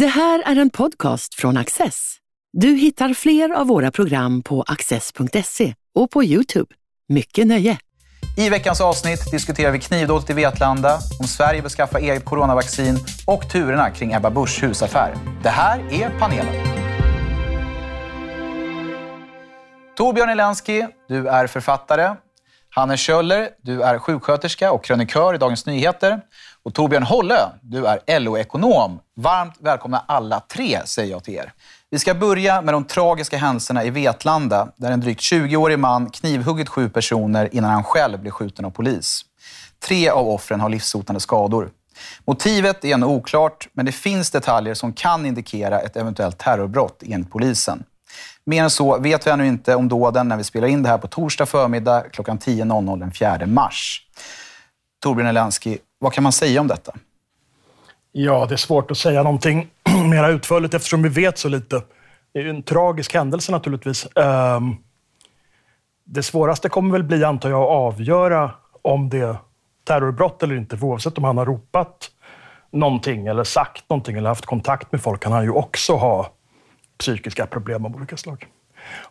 Det här är en podcast från Access. Du hittar fler av våra program på access.se och på YouTube. Mycket nöje! I veckans avsnitt diskuterar vi knivdådet i Vetlanda, om Sverige bör skaffa eget coronavaccin och turerna kring Ebba Buschs husaffär. Det här är panelen. Torbjörn Elensky, du är författare. Hanna Schöller, du är sjuksköterska och krönikör i Dagens Nyheter. Och Torbjörn Hållö, du är LO-ekonom. Varmt välkomna alla tre, säger jag till er. Vi ska börja med de tragiska händelserna i Vetlanda, där en drygt 20-årig man knivhuggit 7 personer innan han själv blev skjuten av polis. 3 av offren har livshotande skador. Motivet är ännu oklart, men det finns detaljer som kan indikera ett eventuellt terrorbrott enligt polisen. Mer än så vet vi ännu inte om dåden när vi spelar in det här på torsdag förmiddag klockan 10.00 den 4 mars. Torbjörn Elensky, vad kan man säga om detta? Ja, det är svårt att säga någonting mer utförligt eftersom vi vet så lite. Det är ju en tragisk händelse naturligtvis. Det svåraste kommer väl bli, antar jag, att avgöra om det är terrorbrott eller inte. För oavsett om han har ropat någonting eller sagt någonting eller haft kontakt med folk kan han ju också ha psykiska problem av olika slag.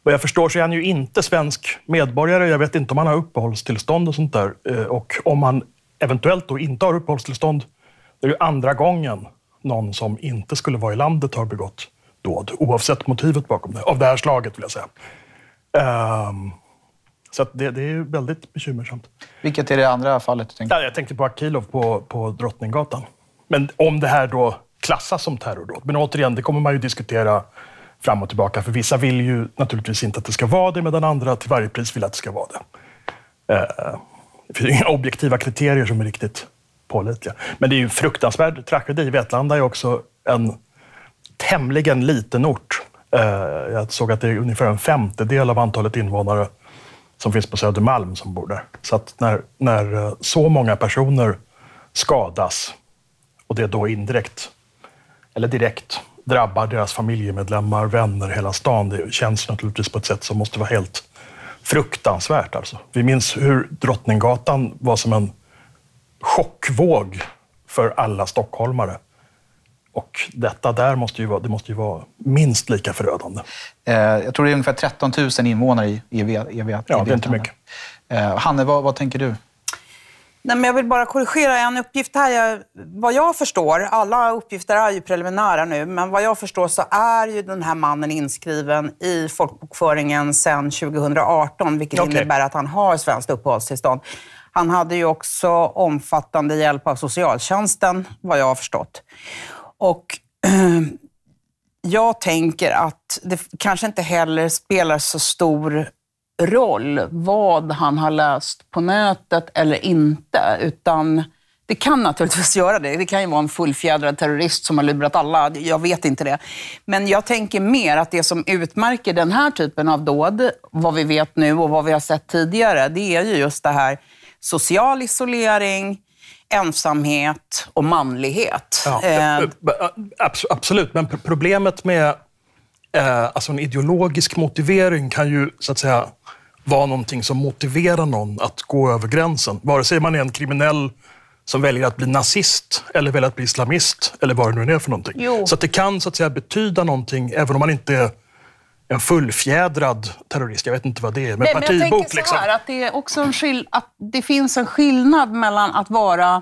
Vad jag förstår så är han ju inte svensk medborgare. Jag vet inte om han har uppehållstillstånd och sånt där. Och om han eventuellt då inte har uppehållstillstånd, det är ju andra gången någon som inte skulle vara i landet har begått dåd. Oavsett motivet bakom det. Av det här slaget vill jag säga. Så att det är ju väldigt bekymmersamt. Vilket är det andra fallet du tänkte? Ja, jag tänkte på Akilov på Drottninggatan. Men om det här då klassas som terrordåd. Men återigen, det kommer man ju diskutera fram och tillbaka. För vissa vill ju naturligtvis inte att det ska vara det, medan andra till varje pris vill att det ska vara det. Det finns inga objektiva kriterier som är riktigt pålitliga. Men det är ju en fruktansvärd tragedi. Vetlanda är också en tämligen liten ort. Jag såg att det är ungefär en 50-del av antalet invånare som finns på Södermalm som bor där. Så att när så många personer skadas, och det är då indirekt eller direkt drabbar deras familjemedlemmar, vänner, hela stan. Det känns naturligtvis på ett sätt som måste vara helt fruktansvärt. Alltså. Vi minns hur Drottninggatan var som en chockvåg för alla stockholmare. Och detta där måste ju vara minst lika förödande. Jag tror det är ungefär 13 000 invånare i Vetlanda. Ja, det är inte mycket. Hanne, vad tänker du? Nej, men jag vill bara korrigera en uppgift här. Vad jag förstår, alla uppgifter är ju preliminära nu, men vad jag förstår så är ju den här mannen inskriven i folkbokföringen sedan 2018, vilket innebär att han har svenskt uppehållstillstånd. Han hade ju också omfattande hjälp av socialtjänsten, vad jag har förstått. Och jag tänker att det kanske inte heller spelar så stor roll vad han har läst på nätet eller inte, utan det kan naturligtvis göra det. Det kan ju vara en fullfjädrad terrorist som har lurat alla, jag vet inte det. Men jag tänker mer att det som utmärker den här typen av dåd, vad vi vet nu och vad vi har sett tidigare, det är ju just det här social isolering, ensamhet och manlighet. Ja, absolut, men problemet med alltså en ideologisk motivering kan ju så att säga vara någonting som motiverar någon att gå över gränsen. Vare sig man är en kriminell som väljer att bli nazist eller väljer att bli islamist eller vad det nu är för någonting. Jo. Så att det kan så att säga betyda någonting även om man inte är en fullfjädrad terrorist. Jag vet inte vad det är, men nej, partibok. Men jag tänker så här, liksom. Att det är också att det finns en skillnad mellan att vara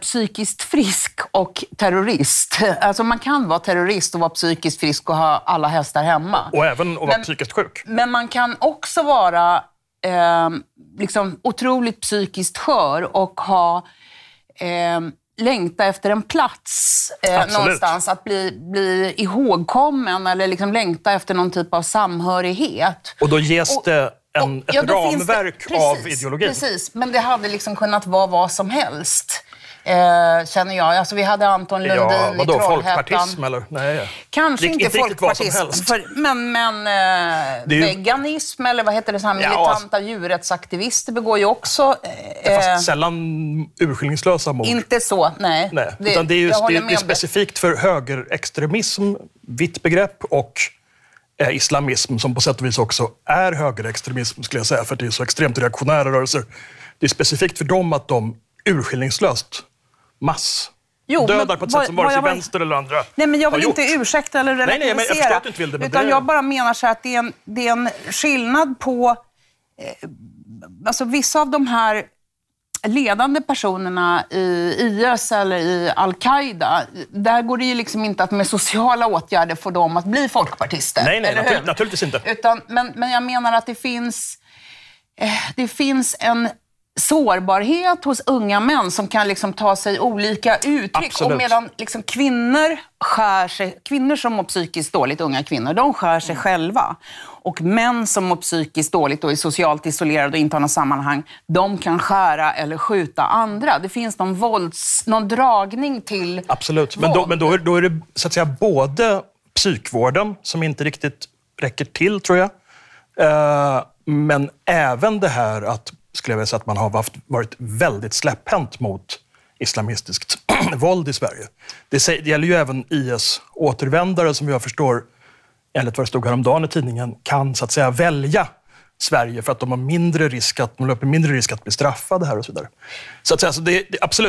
psykiskt frisk och terrorist. Alltså man kan vara terrorist och vara psykiskt frisk och ha alla hästar hemma. Och även vara psykiskt sjuk. Men man kan också vara liksom otroligt psykiskt skör och ha längta efter en plats någonstans. Att bli ihågkommen eller liksom längta efter någon typ av samhörighet. Och då ges det ett ramverk av ideologin. Precis, men det hade liksom kunnat vara vad som helst, känner jag. Alltså vi hade Anton Lundin i Trollhättan. Folkpartism eller? Nej. Kanske inte folkpartism, men veganism ju, eller vad heter det, så här militanta djurrättsaktivister begår ju också. Fast sällan urskillningslösa mord. Inte så, nej. Utan det är just det är specifikt för högerextremism, vitt begrepp, och islamism som på sätt och vis också är högerextremism, skulle jag säga, för det är så extremt reaktionära rörelser. Det är specifikt för dem att de urskillningslöst mass Jo, dödar på ett sätt som vare sig vänster eller andra. Nej, men jag vill inte ursäkta eller relativisera. Nej, men jag förstår att du inte vill det. Men utan det... jag bara menar så här att det är en skillnad på... alltså vissa av de här ledande personerna i IS eller i Al-Qaida, där går det ju liksom inte att med sociala åtgärder få dem att bli folkpartister. Nej, naturligtvis inte. Utan, men jag menar att det finns en sårbarhet hos unga män som kan liksom ta sig olika uttryck. Absolut. Och medan liksom kvinnor skär sig, kvinnor som mår psykiskt dåligt, unga kvinnor, de skär sig själva. Och män som mår psykiskt dåligt och är socialt isolerade och inte har något sammanhang, de kan skära eller skjuta andra. Det finns någon dragning till... Absolut, våld. men då är det så att säga både psykvården som inte riktigt räcker till, tror jag, men även det här att skulle jag vilja säga att man har varit väldigt släpphänt mot islamistiskt våld i Sverige. Det gäller ju även IS-återvändare som jag förstår, enligt vad det stod häromdagen i tidningen, kan så att säga välja Sverige för att de har löper mindre risk att bli straffade här och så vidare. Så att säga, alltså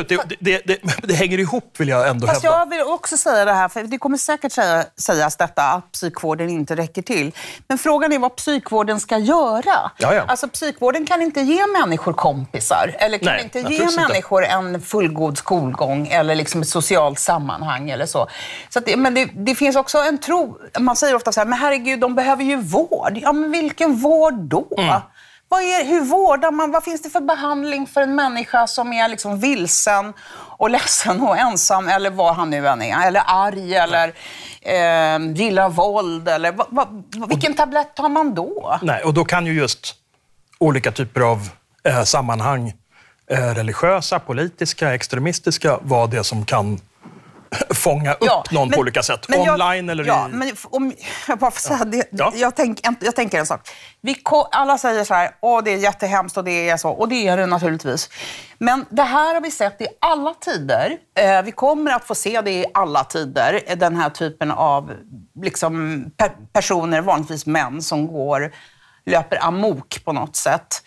det hänger ihop, vill jag ändå hävda. Jag vill också säga det här, för det kommer säkert sägas detta att psykvården inte räcker till. Men frågan är vad psykvården ska göra. Jaja. Alltså psykvården kan inte ge människor kompisar eller kan inte ge människor en fullgod skolgång eller liksom ett socialt sammanhang eller så. Så att det finns också en tro, man säger ofta så här, men herregud, de behöver ju vård. Ja, men vilken vård då? Mm. Hur vårdar man? Vad finns det för behandling för en människa som är liksom vilsen och ledsen och ensam eller vad han nu än är, eller arg eller gillar våld eller vilken tablett tar man då? Nej, och då kan ju just olika typer av sammanhang, religiösa, politiska, extremistiska, vara det som kan fånga upp någon på olika sätt, online eller... Ja, men om jag bara får säga det, jag tänker en sak. Alla säger så här, det är jättehemskt och det är så, och det är det naturligtvis. Men det här har vi sett i alla tider. Vi kommer att få se det i alla tider, den här typen av liksom, personer, vanligtvis män, som löper amok på något sätt.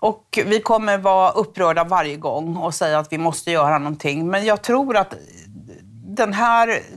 Och vi kommer vara upprörda varje gång och säga att vi måste göra någonting. Men jag tror att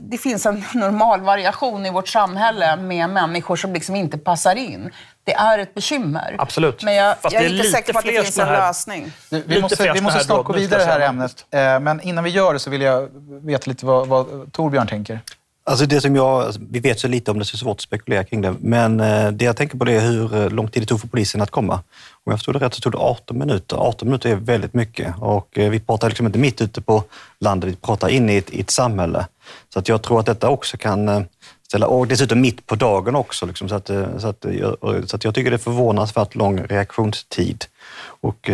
det finns en normal variation i vårt samhälle med människor som liksom inte passar in. Det är ett bekymmer. Absolut. Men jag är inte säker på att det finns en lösning. Vi måste snart gå vidare i det här ämnet. Men innan vi gör det så vill jag veta lite vad Torbjörn tänker. Alltså det som vi vet så lite om det, så är svårt att spekulera kring det. Men det jag tänker på det är hur lång tid det tog för polisen att komma. Om jag förstod det rätt så tog det 18 minuter. 18 minuter är väldigt mycket. Och vi pratar liksom inte mitt ute på landet, vi pratar inne i ett samhälle. Så att jag tror att detta också kan ställa... Och dessutom mitt på dagen också. Liksom, så att jag tycker det är förvånansvärt lång reaktionstid. Och,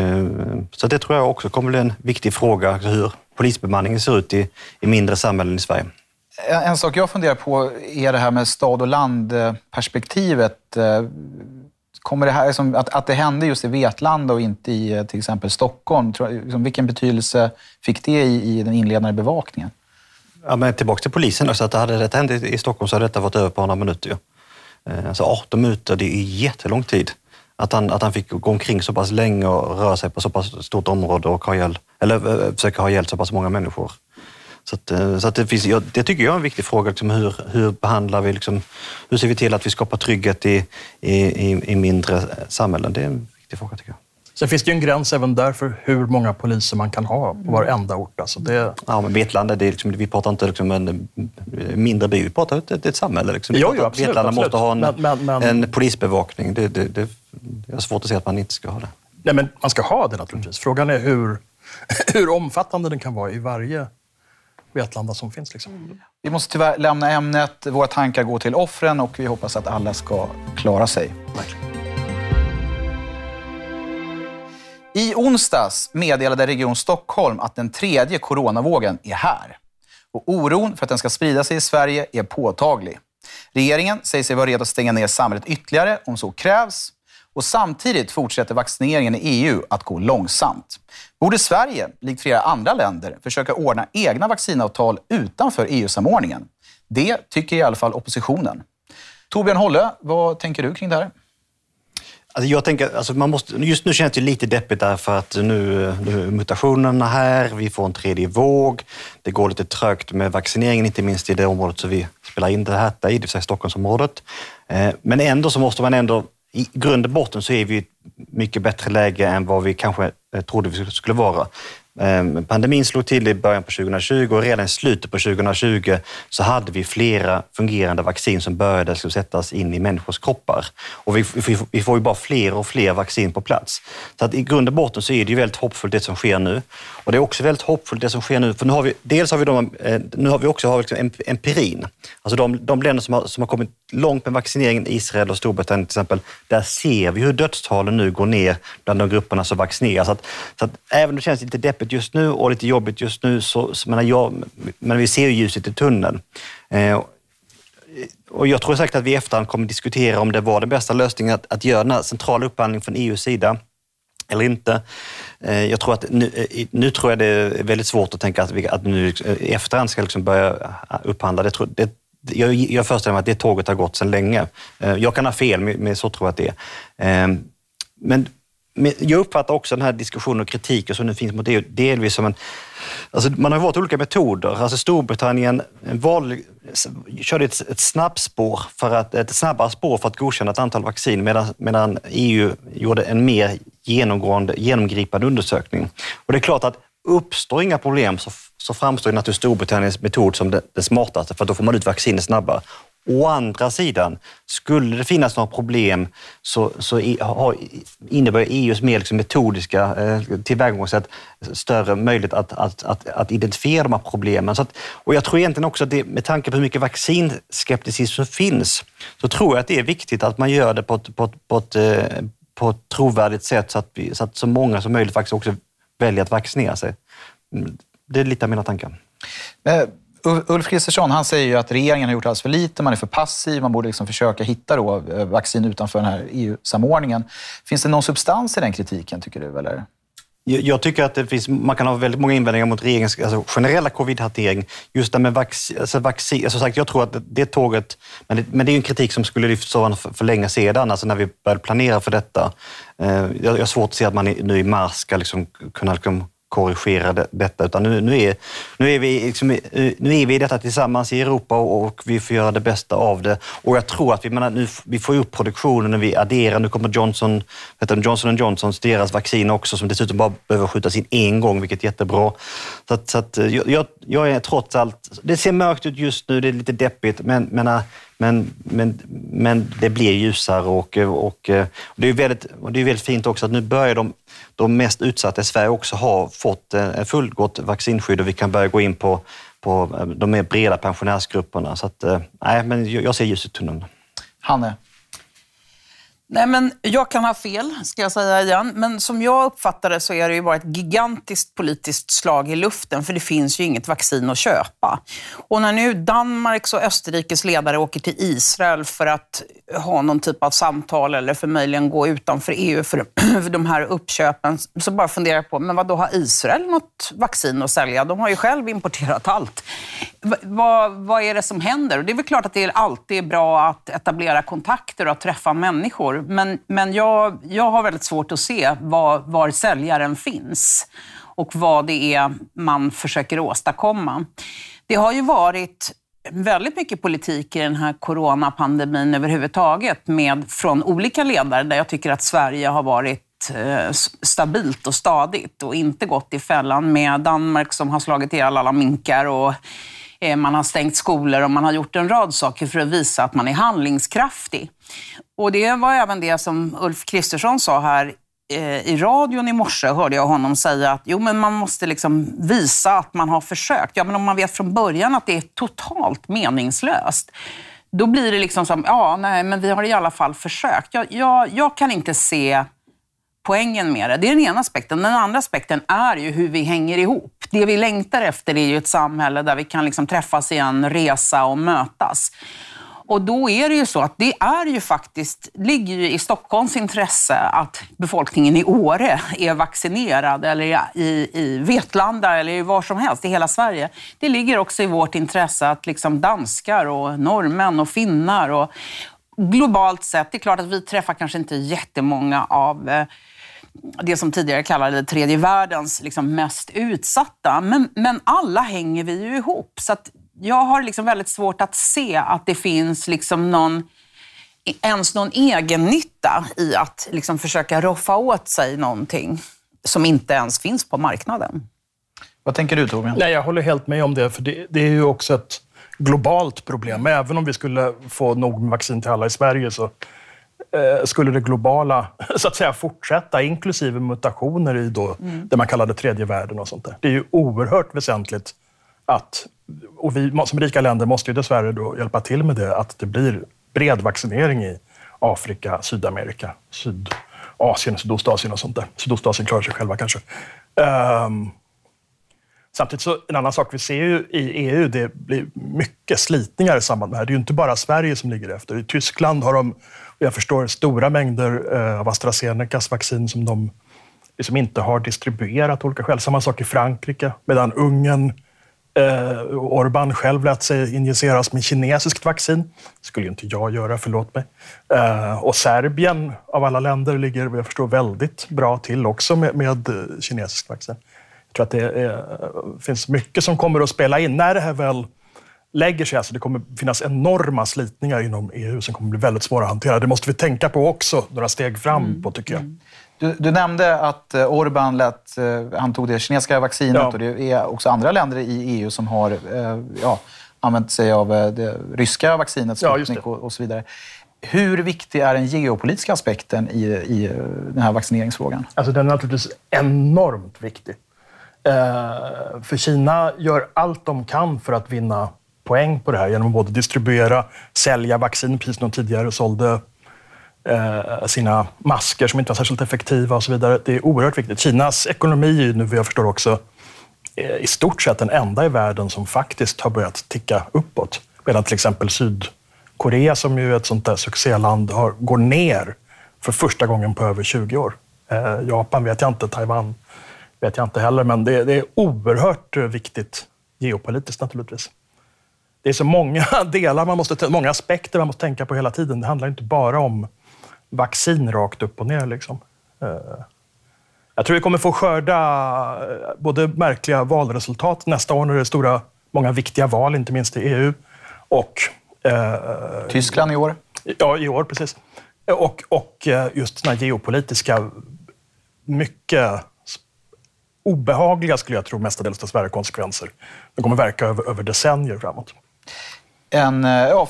så att det tror jag också kommer bli en viktig fråga. Alltså hur polisbemanningen ser ut i mindre samhällen i Sverige. En sak jag funderar på är det här med stad- och landperspektivet. Kommer det här, att det hände just i Vetlanda och inte i till exempel Stockholm, vilken betydelse fick det i den inledande bevakningen? Ja, men tillbaka till polisen, så att hade det hänt i Stockholm så hade detta varit över på några minuter. Alltså 18 minuter, det är jättelång tid. Att han fick gå omkring så pass länge och röra sig på så pass stort område och försöka ha hjälp så pass många människor. Så att det tycker jag är en viktig fråga, liksom, hur behandlar vi, liksom, hur ser vi till att vi skapar trygghet i mindre samhällen? Det är en viktig fråga, tycker jag. Sen finns det ju en gräns även där för hur många poliser man kan ha på varenda ort. Alltså det... Ja, men Vetlanda, det är liksom, vi pratar inte liksom en mindre by, vi pratar ett samhälle. Liksom. Absolut, Vetlanda måste ha en polisbevakning. Det är svårt att säga att man inte ska ha det. Nej, men man ska ha det naturligtvis. Frågan är hur omfattande den kan vara i varje Vetlanda som finns. Liksom. Vi måste tyvärr lämna ämnet. Våra tankar går till offren och vi hoppas att alla ska klara sig. Verkligen. I onsdags meddelade Region Stockholm att den tredje coronavågen är här. Och oron för att den ska sprida sig i Sverige är påtaglig. Regeringen säger sig vara redo att stänga ner samhället ytterligare om så krävs. Och samtidigt fortsätter vaccineringen i EU att gå långsamt. Borde Sverige, likt flera andra länder, försöka ordna egna vaccinavtal utanför EU-samordningen? Det tycker i alla fall oppositionen. Torbjörn Hållö, vad tänker du kring det här? Alltså jag tänker, alltså man måste, just nu känns det lite deppigt därför att nu är mutationerna här, vi får en tredje våg, det går lite trögt med vaccineringen, inte minst i det området som vi spelar in det här, i det vill säga Stockholmsområdet. Men ändå så måste man ändå, i grund och botten så är vi i ett mycket bättre läge än vad vi kanske trodde vi skulle vara. Pandemin slog till i början på 2020 och redan i slutet på 2020 så hade vi flera fungerande vaccin som började sättas in i människors kroppar. Och vi får ju bara fler och fler vaccin på plats. Så att i grund och botten så är det ju väldigt hoppfullt det som sker nu. Och det är också väldigt hoppfullt det som sker nu. För nu har vi, dels har vi, nu har vi också empirin. Alltså de länder som har kommit långt med vaccineringen, Israel och Storbritannien till exempel, där ser vi hur dödstalen nu går ner bland de grupperna som vaccineras. Så att även om det känns lite deppigt just nu och lite jobbigt just nu men vi ser ju ljuset i tunneln. Och jag tror säkert att vi efterhand kommer diskutera om det var den bästa lösningen att göra den central upphandling från EU:s sida eller inte. Jag tror att nu tror jag det är väldigt svårt att tänka att nu efterhand ska liksom börja upphandla. Jag föreställer mig att det tåget har gått sedan länge. Jag kan ha fel, men så tror jag att det är. Men jag uppfattar också den här diskussionen och kritiken som nu finns mot EU delvis som man har valt olika metoder. Alltså Storbritannien körde ett snabbare spår för att godkänna ett antal vaccin medan EU gjorde en mer genomgripande undersökning. Och det är klart att uppstår inga problem så framstår naturligtvis Storbritanniens metod som det smartaste för då får man ut vacciner snabbare. Å andra sidan, skulle det finnas några problem så innebär EUs mer liksom metodiska tillvägagångssätt större möjlighet att identifiera de här problemen. Och jag tror egentligen också att det, med tanke på hur mycket vaccinskepticism som finns, så tror jag att det är viktigt att man gör det på ett trovärdigt sätt så att så många som möjligt faktiskt också väljer att vaccinera sig. Det är lite av mina tankar. Ulf Kristersson, han säger ju att regeringen har gjort alldeles för lite, man är för passiv, man borde liksom försöka hitta då vaccin utanför den här EU-samordningen. Finns det någon substans i den kritiken, tycker du? Eller? Jag tycker att man kan ha väldigt många invändningar mot regeringens generella covid-hantering. Just det med vaccin, som sagt, jag tror att det tåget... Men det är ju en kritik som skulle lyfts av för länge sedan, alltså när vi började planera för detta. Jag har svårt att se att man nu i mars ska liksom kunna... korrigera detta, utan nu är vi i detta tillsammans i Europa och vi får göra det bästa av det. Och jag tror att vi får upp produktionen när vi adderar. Nu kommer Johnson & Johnsons deras vaccin också, som dessutom bara behöver skjutas in en gång, vilket är jättebra. Så att jag är trots allt... Det ser mörkt ut just nu, det är lite deppigt, men det blir ljusare och det är väldigt fint också att nu börjar de mest utsatta i Sverige också ha fått fullgott vaccinskydd och vi kan börja gå in på de mer breda pensionärsgrupperna. Så att, men jag ser ljuset i tunneln. Hanna? Nej, men jag kan ha fel, ska jag säga igen. Men som jag uppfattar det så är det ju bara ett gigantiskt politiskt slag i luften, för det finns ju inget vaccin att köpa. Och när nu Danmarks och Österrikes ledare åker till Israel för att ha någon typ av samtal eller för möjligen gå utanför EU för de här uppköpen, så bara funderar jag på, men vadå, har Israel något vaccin att sälja? De har ju själv importerat allt. Vad är det som händer? Och det är väl klart att det är alltid bra att etablera kontakter och att träffa människor. Men jag har väldigt svårt att se var säljaren finns och vad det är man försöker åstadkomma. Det har ju varit väldigt mycket politik i den här coronapandemin överhuvudtaget från olika ledare, där jag tycker att Sverige har varit stabilt och stadigt och inte gått i fällan med Danmark som har slagit ihjäl alla minkar och man har stängt skolor och man har gjort en rad saker för att visa att man är handlingskraftig. Och det var även det som Ulf Kristersson sa här i radion i morse, hörde jag honom säga att men man måste liksom visa att man har försökt. Ja, men om man vet från början att det är totalt meningslöst, då blir det liksom som, men vi har i alla fall försökt. Jag kan inte se poängen med det. Det är den ena aspekten. Den andra aspekten är ju hur vi hänger ihop. Det vi längtar efter är ju ett samhälle där vi kan liksom träffas igen, resa och mötas. Och då är det ju så att det är ju faktiskt, ligger ju i Stockholms intresse att befolkningen i Åre är vaccinerad, eller i Vetlanda eller var som helst i hela Sverige. Det ligger också i vårt intresse att liksom danskar och norrmän och finnar och globalt sett, det är klart att vi träffar kanske inte jättemånga av det som tidigare kallades tredje världens liksom mest utsatta. Men alla hänger vi ju ihop. Så att jag har liksom väldigt svårt att se att det finns liksom ens någon egen nytta i att liksom försöka roffa åt sig någonting som inte ens finns på marknaden. Vad tänker du, Torbjörn? Nej, jag håller helt med om det, för det är ju också ett globalt problem. Även om vi skulle få nog med vaccin till alla i Sverige så skulle det globala så att säga fortsätta, inklusive mutationer i då det man kallade tredje världen och sånt där. Det är ju oerhört väsentligt att, och vi som rika länder måste ju dessvärre då hjälpa till med det, att det blir bred vaccinering i Afrika, Sydamerika, Sydasien, Sydostasien och sånt där. Sydostasien klarar sig själva kanske. Samtidigt så en annan sak vi ser ju i EU, det blir mycket slitningar i samband med det här. Det är ju inte bara Sverige som ligger efter. I Tyskland har de, jag förstår, stora mängder av AstraZenecas vaccin som de liksom inte har distribuerat olika skäl. Samma sak i Frankrike, medan Ungern och Orbán själv lät sig injiceras med kinesiskt vaccin. Skulle ju inte jag göra, förlåt mig. Och Serbien av alla länder ligger, jag förstår, väldigt bra till också med kinesiskt vaccin. Jag tror att det finns mycket som kommer att spela in. När det här väl lägger sig, alltså det kommer finnas enorma slitningar inom EU som kommer bli väldigt svåra att hantera. Det måste vi tänka på också, några steg fram på tycker jag. Du nämnde att Orbán han tog det kinesiska vaccinet, ja. Och det är också andra länder i EU som har använt sig av det ryska vaccinet, Sputnik, ja, och så vidare. Hur viktig är den geopolitiska aspekten i den här vaccineringsfrågan? Alltså den är naturligtvis enormt viktig. För Kina gör allt de kan för att vinna poäng på det här genom att både distribuera, sälja vaccin, precis som de tidigare sålde sina masker som inte var särskilt effektiva och så vidare. Det är oerhört viktigt. Kinas ekonomi är nu, jag förstår också, i stort sett den enda i världen som faktiskt har börjat ticka uppåt. Medan till exempel Sydkorea, som ju är ett sånt där succéland, går ner för första gången på över 20 år. Japan vet jag inte, Taiwan vet jag inte heller, men det är oerhört viktigt geopolitiskt naturligtvis. Det är så många delar, många aspekter man måste tänka på hela tiden. Det handlar inte bara om vaccin rakt upp och ner liksom. Jag tror vi kommer få skörda både märkliga valresultat nästa år när det är många viktiga val, inte minst i EU. Och Tyskland i år. Ja, i år, precis. Och just såna geopolitiska, mycket obehagliga, skulle jag tro, mestadels dessvärre konsekvenser. De kommer verka över decennier framåt.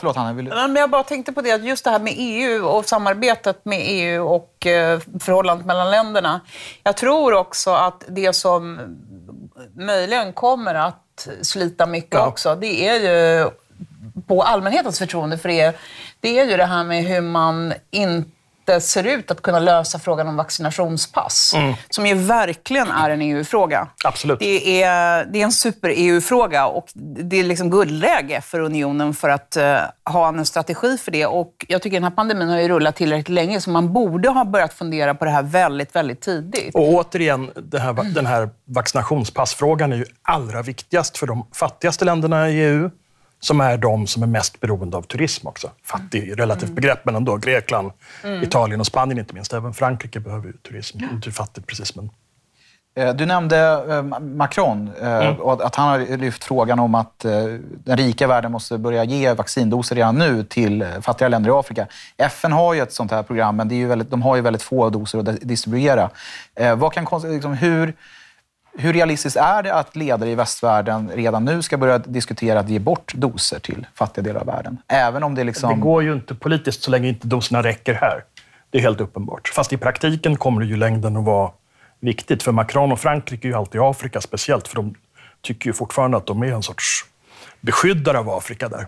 Förlåt Hanna, vill du? Men jag bara tänkte på det, att just det här med EU och samarbetet med EU och förhållandet mellan länderna. Jag tror också att det som möjligen kommer att slita mycket också, det är ju på allmänhetens förtroende för EU. Det är ju det här med hur man inte ser ut att kunna lösa frågan om vaccinationspass, som ju verkligen är en EU-fråga. Absolut. Det är en super-EU-fråga, och det är liksom guldläge för unionen för att ha en strategi för det. Och jag tycker den här pandemin har ju rullat tillräckligt länge, så man borde ha börjat fundera på det här väldigt, väldigt tidigt. Och återigen, den här vaccinationspassfrågan är ju allra viktigast för de fattigaste länderna i EU, som är de som är mest beroende av turism också. Fattig relativt begrepp, men ändå Grekland, Italien och Spanien inte minst. Även Frankrike behöver ju turism. Inte fattigt precis, men... Du nämnde Macron och att han har lyft frågan om att den rika världen måste börja ge vaccindoser redan nu till fattiga länder i Afrika. FN har ju ett sånt här program, men det är ju de har ju väldigt få doser att distribuera. Hur realistiskt är det att ledare i västvärlden redan nu ska börja diskutera att ge bort doser till fattiga delar av världen? Även om det liksom... Det går ju inte politiskt så länge inte doserna räcker här. Det är helt uppenbart. Fast i praktiken kommer det ju längden att vara viktigt. För Macron och Frankrike är ju alltid i Afrika speciellt. För de tycker ju fortfarande att de är en sorts beskyddare av Afrika där.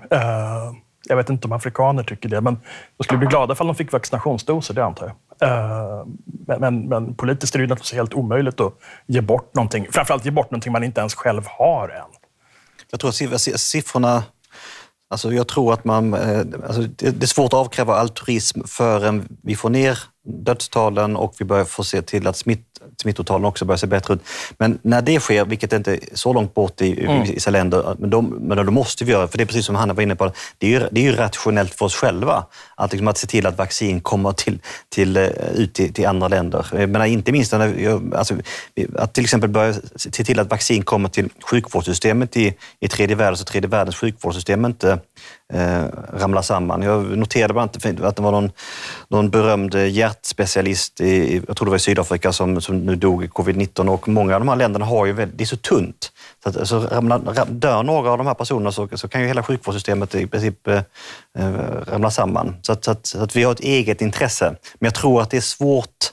Jag vet inte om afrikaner tycker det, men de skulle bli glada ifall de fick vaccinationsdoser, det antar jag. Men politiskt är det ju naturligtvis helt omöjligt att ge bort någonting. Framförallt ge bort någonting man inte ens själv har än. Jag tror att siffrorna... Alltså jag tror att det är svårt att avkräva all turism förrän vi får ner dödstalen och vi börjar få se till att smittotalen också börjar se bättre ut. Men när det sker, vilket inte är så långt bort i vissa länder, men då måste vi göra, för det är precis som Hanna var inne på, det är ju rationellt för oss själva att se till att vaccin kommer ut till andra länder. Jag menar, inte minst att till exempel börja se till att vaccin kommer till sjukvårdssystemet i tredje världen, så tredje världens sjukvårdssystem inte ramlar samman. Jag noterade bara inte att det var någon berömd hjärtspecialist jag tror det var i Sydafrika som nu dog i covid-19, och många av de här länderna har ju väldigt, det är så tunt. Så dör några av de här personerna så kan ju hela sjukvårdssystemet i princip ramla samman. Så att vi har ett eget intresse. Men jag tror att det är svårt,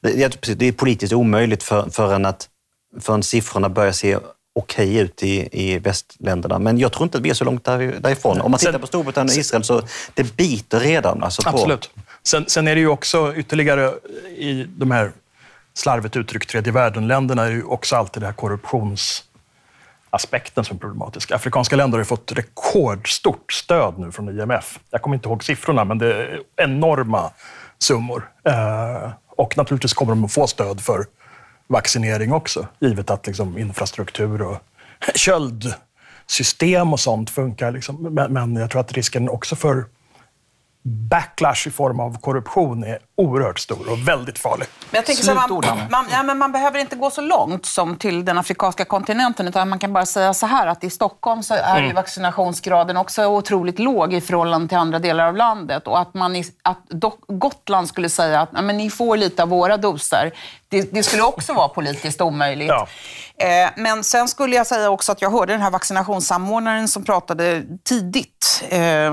det är politiskt omöjligt förrän siffrorna börjar se okej ut i västländerna. Men jag tror inte att vi är så långt därifrån. Om man tittar på Storbritannien och Israel så det biter redan. Alltså, absolut. Sen är det ju också ytterligare i de här slarvet uttryckt tredje världen-länderna är ju också alltid det här korruptionsaspekten som är problematisk. Afrikanska länder har fått rekordstort stöd nu från IMF. Jag kommer inte ihåg siffrorna, men det är enorma summor. Och naturligtvis kommer de att få stöd för vaccinering också, givet att infrastruktur och köldsystem och sånt funkar. Men jag tror att risken också för backlash i form av korruption är oerhört stor och väldigt farlig. Men jag tänker så här, man behöver inte gå så långt som till den afrikanska kontinenten, utan man kan bara säga så här att i Stockholm så är ju vaccinationsgraden också otroligt låg i förhållande till andra delar av landet, och att Gotland skulle säga att men ni får lite av våra doser, det skulle också vara politiskt omöjligt. Ja. Men sen skulle jag säga också att jag hörde den här vaccinationssamordnaren som pratade tidigt,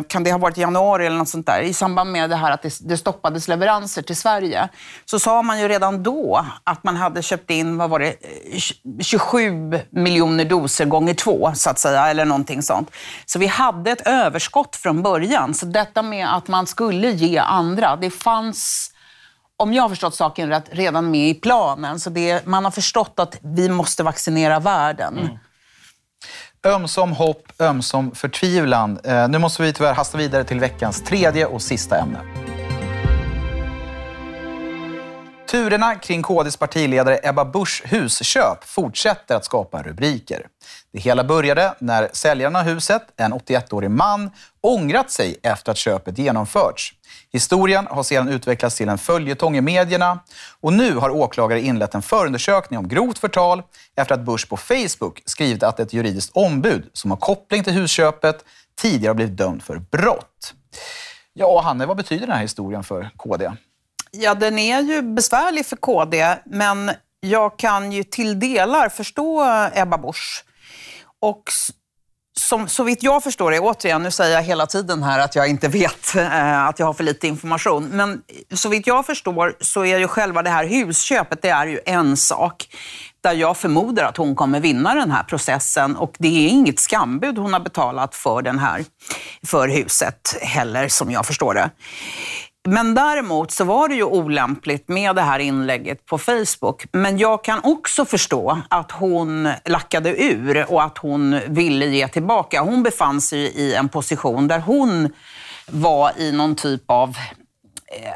kan det ha varit i januari eller något sånt där, i samband med det här att det stoppades leveranser till Sverige, så sa man ju redan då att man hade köpt in 27 miljoner doser gånger 2 så att säga, eller någonting sånt. Så vi hade ett överskott från början, så detta med att man skulle ge andra, det fanns, om jag har förstått saken rätt, redan med i planen. Så man har förstått att vi måste vaccinera världen. Mm. Ömsom hopp, ömsom förtvivlan. Nu måste vi tyvärr hasta vidare till veckans tredje och sista ämne. Turerna kring KDs partiledare Ebba Busch husköp fortsätter att skapa rubriker. Det hela började när säljaren av huset, en 81-årig man, ångrat sig efter att köpet genomförts. Historien har sedan utvecklats till en följetong i medierna, och nu har åklagare inlett en förundersökning om grovt förtal efter att Busch på Facebook skrivit att ett juridiskt ombud som har koppling till husköpet tidigare har blivit dömd för brott. Ja, Hanna, vad betyder den här historien för KD? Ja, den är ju besvärlig för KD, men jag kan ju till delar förstå Ebba Busch. Och så vitt jag förstår det, återigen, nu säger jag hela tiden här att jag inte vet, att jag har för lite information. Men så vitt jag förstår så är ju själva det här husköpet, det är ju en sak där jag förmodar att hon kommer vinna den här processen, och det är inget skambud hon har betalat för den här, för huset heller, som jag förstår det. Men däremot så var det ju olämpligt med det här inlägget på Facebook. Men jag kan också förstå att hon lackade ur och att hon ville ge tillbaka. Hon befann sig i en position där hon var i någon typ av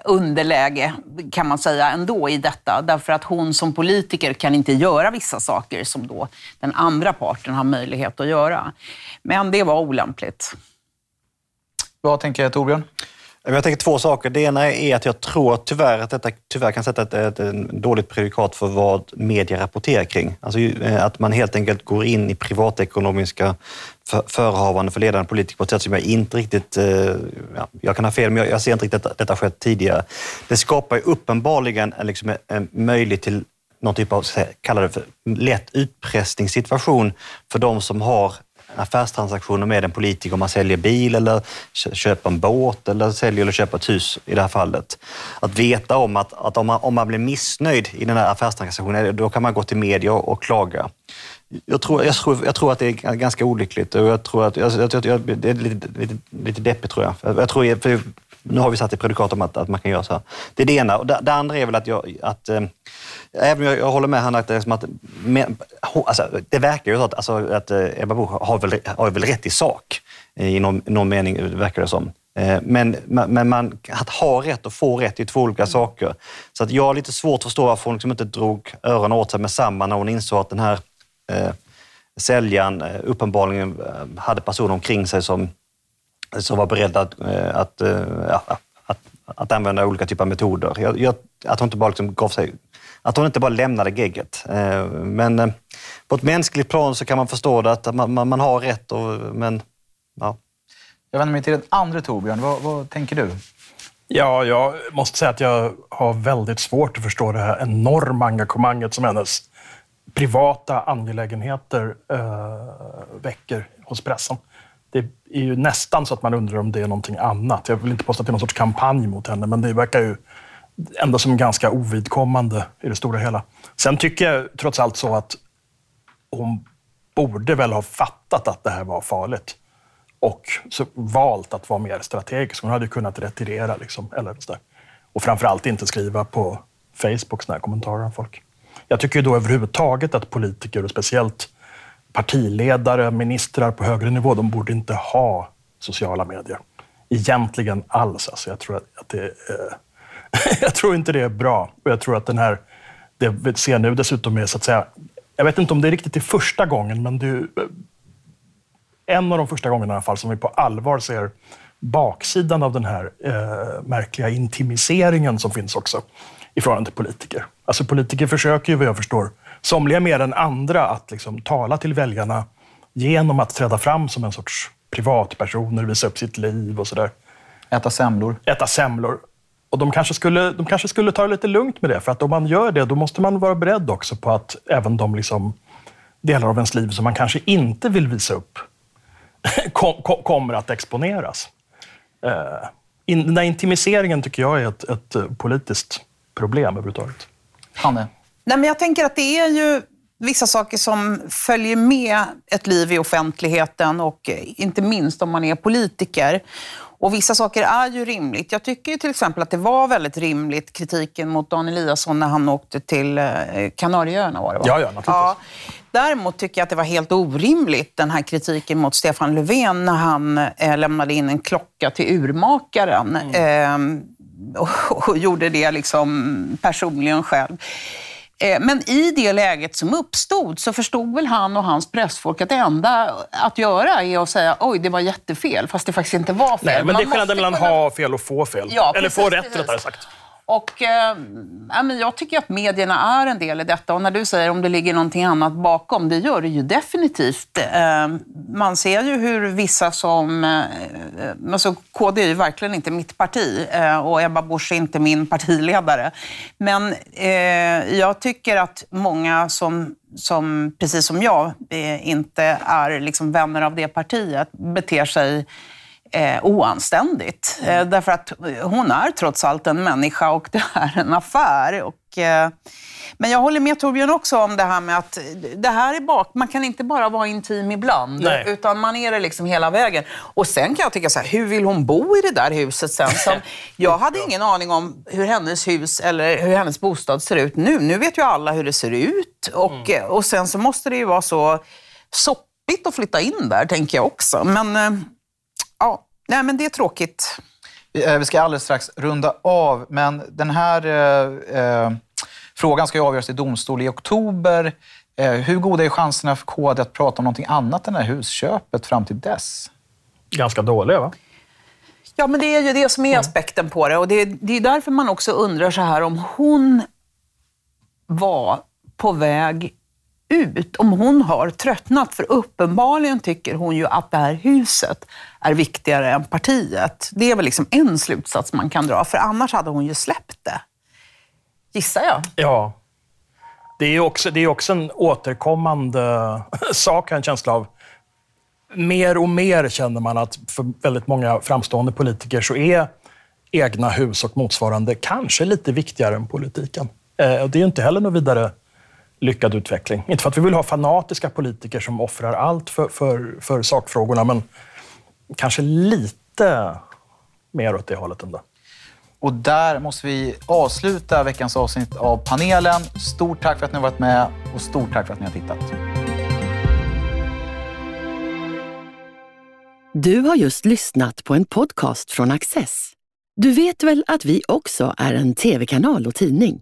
underläge, kan man säga ändå, i detta. Därför att hon som politiker kan inte göra vissa saker som då den andra parten har möjlighet att göra. Men det var olämpligt. Vad tänker jag, Torbjörn? Jag tänker två saker. Det ena är att jag tror tyvärr att detta kan sätta ett dåligt prejudikat för vad media rapporterar kring. Alltså att man helt enkelt går in i privatekonomiska förhavande för ledande politiker på ett sätt som jag inte riktigt... jag kan ha fel, men jag ser inte riktigt att detta skett tidigare. Det skapar ju uppenbarligen en möjlighet till någon typ av, kallar det för, lätt utpressningssituation för de som har affärstransaktioner med en politiker, om man säljer bil eller köper en båt eller säljer eller köper ett hus i det här fallet. Att veta om att om man blir missnöjd i den här affärstransaktionen, då kan man gå till media och klaga. Jag tror att det är ganska olyckligt, och jag tror att det är lite deppigt, tror jag. Jag tror, för nu har vi satt i predikat om att man kan göra så här. Det är det ena. Och det andra är väl att även om jag håller med Hanna, det verkar ju att Ebba Busch har väl rätt i sak i någon mening, verkar det som. Men att ha rätt och få rätt är två olika saker. Så att jag har lite svårt att förstå varför hon liksom inte drog öronen åt sig med samma när hon insåg att den här säljaren uppenbarligen hade personer omkring sig som var beredda att använda olika typer av metoder. Att hon inte bara liksom gav sig, att hon inte bara lämnade gegget. Men på ett mänskligt plan så kan man förstå det, att man har rätt. Jag vänder mig till den andra Torbjörn. Vad tänker du? Ja, jag måste säga att jag har väldigt svårt att förstå det här enorma engagemanget som hennes privata angelägenheter väcker hos pressen. Det är ju nästan så att man undrar om det är någonting annat. Jag vill inte påstå att det är någon sorts kampanj mot henne, men det verkar ju ändå som ganska ovidkommande i det stora hela. Sen tycker jag trots allt så att hon borde väl ha fattat att det här var farligt. Och så valt att vara mer strategisk. Hon hade kunnat retirera liksom, eller sådär. Och framförallt inte skriva på Facebook såna här kommentarer om folk. Jag tycker ju då överhuvudtaget att politiker och speciellt partiledare, ministrar på högre nivå, de borde inte ha sociala medier. Egentligen alls. Alltså, jag tror inte det är bra. Och jag tror att den här, det vi ser nu dessutom är så att säga, jag vet inte om det är riktigt i första gången, men det en av de första gångerna i alla fall som vi på allvar ser baksidan av den här märkliga intimiseringen som finns också i förhållande till politiker. Alltså politiker försöker ju, vad jag förstår, somliga mer än andra att liksom tala till väljarna genom att träda fram som en sorts privatpersoner, visa upp sitt liv och sådär. Äta semlor. Och de kanske skulle ta det lite lugnt med det, för att om man gör det, då måste man vara beredd också på att även de liksom delar av ens liv som man kanske inte vill visa upp kommer att exponeras. Den där intimiseringen tycker jag är ett politiskt problem överhuvudtaget. Hanne? Nej, men jag tänker att det är ju vissa saker som följer med ett liv i offentligheten och inte minst om man är politiker. Och vissa saker är ju rimligt. Jag tycker ju till exempel att det var väldigt rimligt kritiken mot Dan Eliasson när han åkte till Kanarieöarna var det, va? Ja, naturligtvis. Ja. Däremot tycker jag att det var helt orimligt den här kritiken mot Stefan Löfven när han lämnade in en klocka till urmakaren och gjorde det liksom personligen själv. Men i det läget som uppstod så förstod väl han och hans pressfolk att det enda att göra är att säga oj, det var jättefel, fast det faktiskt inte var fel. Nej, men man, det är skillnaden mellan ha fel och få fel. Ja, eller precis, få rätt, rättare sagt. Och jag tycker att medierna är en del i detta. Och när du säger om det ligger någonting annat bakom, det gör det ju definitivt. Man ser ju hur vissa som... KD är ju verkligen inte mitt parti. Och Ebba Busch är inte min partiledare. Men jag tycker att många som precis som jag, inte är liksom vänner av det partiet, beter sig... oanständigt. Därför att hon är trots allt en människa och det är en affär. Men jag håller med Torbjörn också om det här med att det här är man kan inte bara vara intim ibland. Nej. Utan man är det liksom hela vägen. Och sen kan jag tycka så här, hur vill hon bo i det där huset sen? Som jag hade ingen aning om hur hennes hus eller hur hennes bostad ser ut nu. Nu vet ju alla hur det ser ut. Och sen så måste det ju vara så soppigt att flytta in där, tänker jag också. Men... Ja, nej, men det är tråkigt. Vi ska alldeles strax runda av, men den här frågan ska ju avgöras i domstol i oktober. Hur goda är chanserna för KD att prata om någonting annat än det här husköpet fram till dess? Ganska dåliga, va? Ja, men det är ju det som är aspekten på det. Och det är därför man också undrar så här, om hon var på väg ut, om hon har tröttnat, för uppenbarligen tycker hon ju att det här huset är viktigare än partiet. Det är väl liksom en slutsats man kan dra, för annars hade hon ju släppt det. Gissar jag. Ja. Det är också en återkommande sak, en känsla av. Mer och mer känner man att för väldigt många framstående politiker så är egna hus och motsvarande kanske lite viktigare än politiken. Och det är ju inte heller något vidare lyckad utveckling. Inte för att vi vill ha fanatiska politiker som offrar allt för sakfrågorna, men kanske lite mer åt det hållet ändå. Och där måste vi avsluta veckans avsnitt av panelen. Stort tack för att ni har varit med och stort tack för att ni har tittat. Du har just lyssnat på en podcast från Access. Du vet väl att vi också är en tv-kanal och tidning?